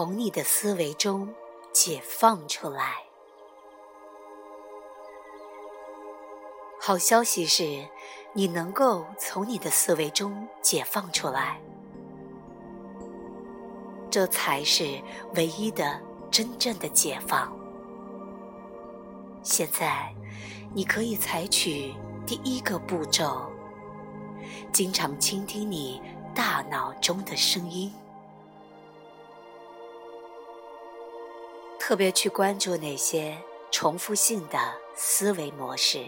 从你的思维中解放出来。好消息是，你能够从你的思维中解放出来，这才是唯一的真正的解放。现在，你可以采取第一个步骤，经常倾听你大脑中的声音，特别去关注那些重复性的思维模式，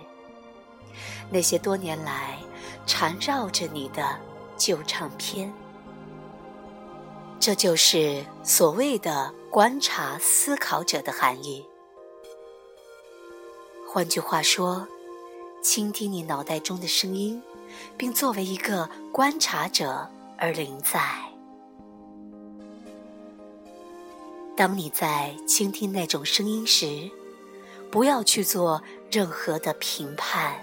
那些多年来缠绕着你的旧唱片。这就是所谓的观察思考者的含义。换句话说，倾听你脑袋中的声音，并作为一个观察者而临在。当你在倾听那种声音时，不要去做任何的评判，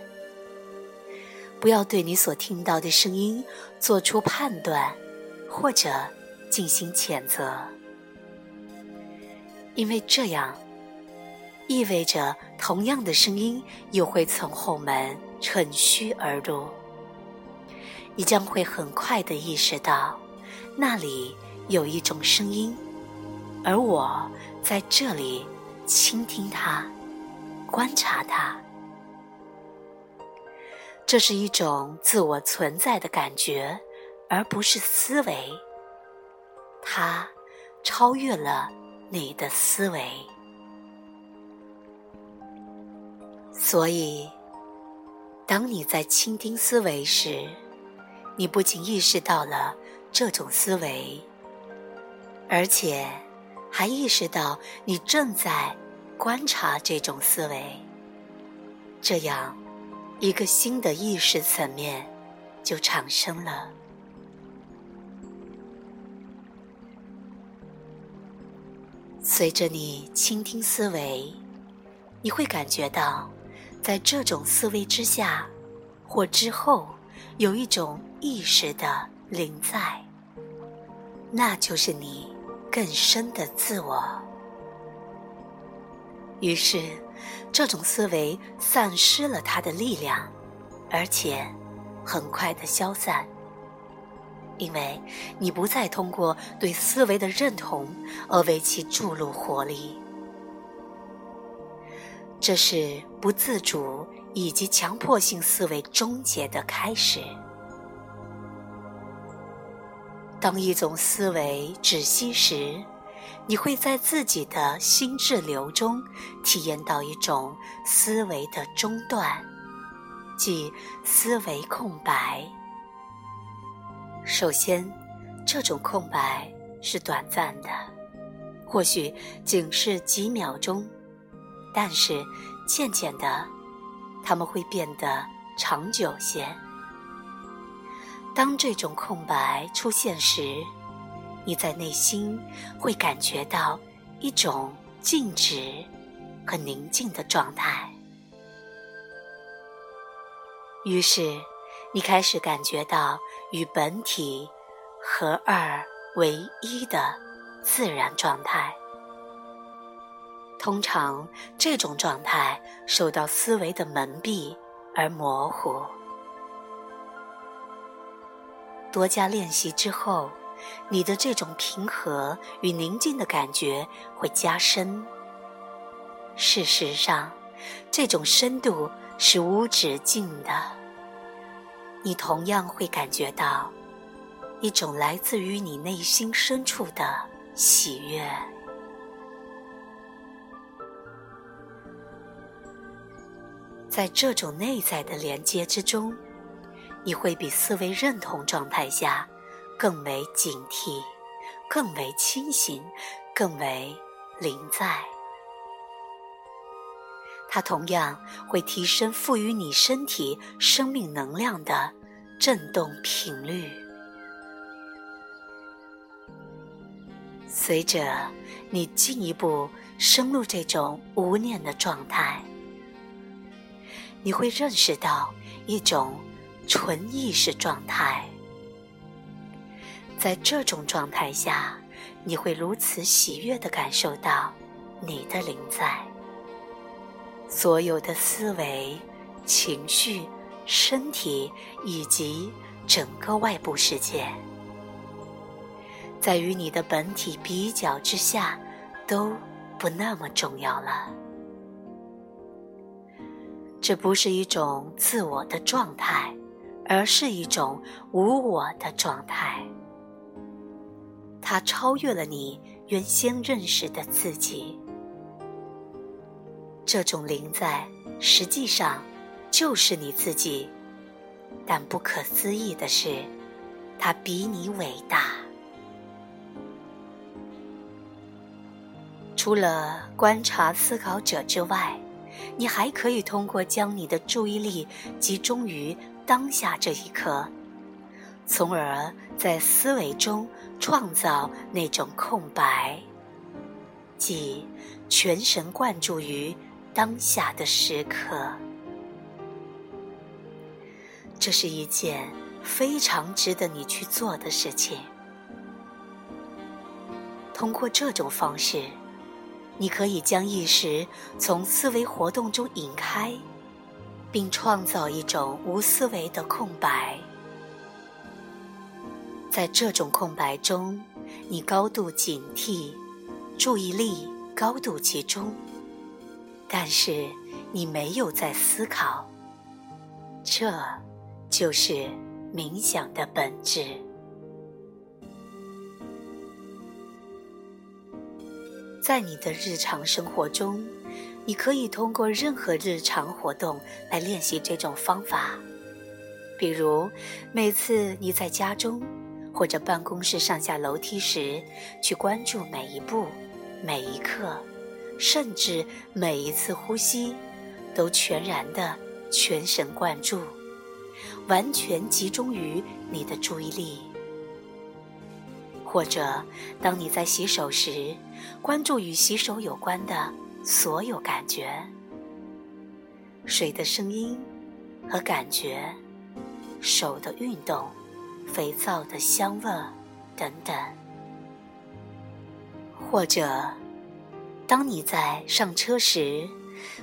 不要对你所听到的声音做出判断，或者进行谴责，因为这样意味着同样的声音又会从后门趁虚而入。你将会很快地意识到，那里有一种声音，而我在这里倾听它，观察它。这是一种自我存在的感觉，而不是思维。它超越了你的思维。所以，当你在倾听思维时，你不仅意识到了这种思维，而且还意识到你正在观察这种思维。这样，一个新的意识层面就产生了。随着你倾听思维，你会感觉到在这种思维之下或之后有一种意识的临在，那就是你更深的自我。于是这种思维丧失了它的力量，而且很快的消散，因为你不再通过对思维的认同而为其注入活力。这是不自主以及强迫性思维终结的开始。当一种思维止息时，你会在自己的心智流中体验到一种思维的中断，即思维空白。首先，这种空白是短暂的，或许仅是几秒钟，但是渐渐的，它们会变得长久些。当这种空白出现时，你在内心会感觉到一种静止和宁静的状态。于是，你开始感觉到与本体合二为一的自然状态。通常这种状态受到思维的蒙蔽而模糊。多加练习之后，你的这种平和与宁静的感觉会加深。事实上，这种深度是无止境的。你同样会感觉到一种来自于你内心深处的喜悦。在这种内在的连接之中，你会比思维认同状态下更为警惕，更为清醒，更为临在。它同样会提升赋予你身体生命能量的振动频率。随着你进一步深入这种无念的状态，你会认识到一种纯意识状态。在这种状态下，你会如此喜悦地感受到你的灵在。所有的思维、情绪、身体以及整个外部世界，在与你的本体比较之下，都不那么重要了。这不是一种自我的状态，而是一种无我的状态。它超越了你原先认识的自己。这种灵在实际上就是你自己，但不可思议的是，它比你伟大。除了观察思考者之外，你还可以通过将你的注意力集中于当下这一刻，从而在思维中创造那种空白，即全神贯注于当下的时刻。这是一件非常值得你去做的事情。通过这种方式，你可以将意识从思维活动中引开，并创造一种无思维的空白。在这种空白中，你高度警惕，注意力高度集中，但是你没有在思考，这就是冥想的本质。在你的日常生活中，你可以通过任何日常活动来练习这种方法。比如，每次你在家中或者办公室上下楼梯时，去关注每一步、每一刻，甚至每一次呼吸，都全然的全神贯注，完全集中于你的注意力。或者当你在洗手时，关注与洗手有关的所有感觉，水的声音和感觉，手的运动，肥皂的香味等等。或者当你在上车时，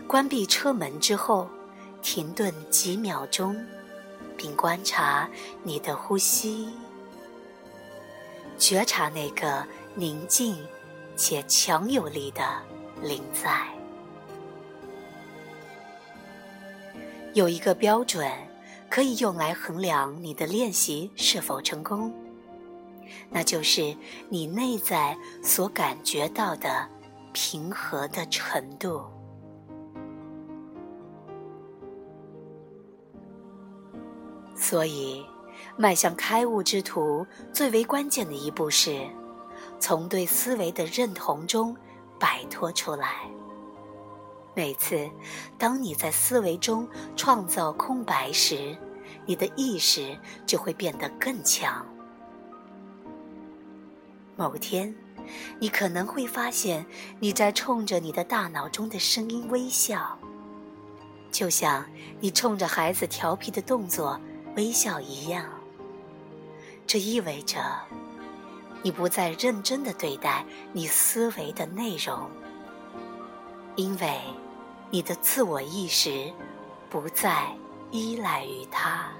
关闭车门之后停顿几秒钟，并观察你的呼吸，觉察那个宁静且强有力的灵在。有一个标准可以用来衡量你的练习是否成功，那就是你内在所感觉到的平和的程度。所以迈向开悟之途最为关键的一步是从对思维的认同中摆脱出来。每次当你在思维中创造空白时，你的意识就会变得更强。某天你可能会发现你在冲着你的大脑中的声音微笑，就像你冲着孩子调皮的动作微笑一样。这意味着你不再认真地对待你思维的内容，因为你的自我意识不再依赖于它。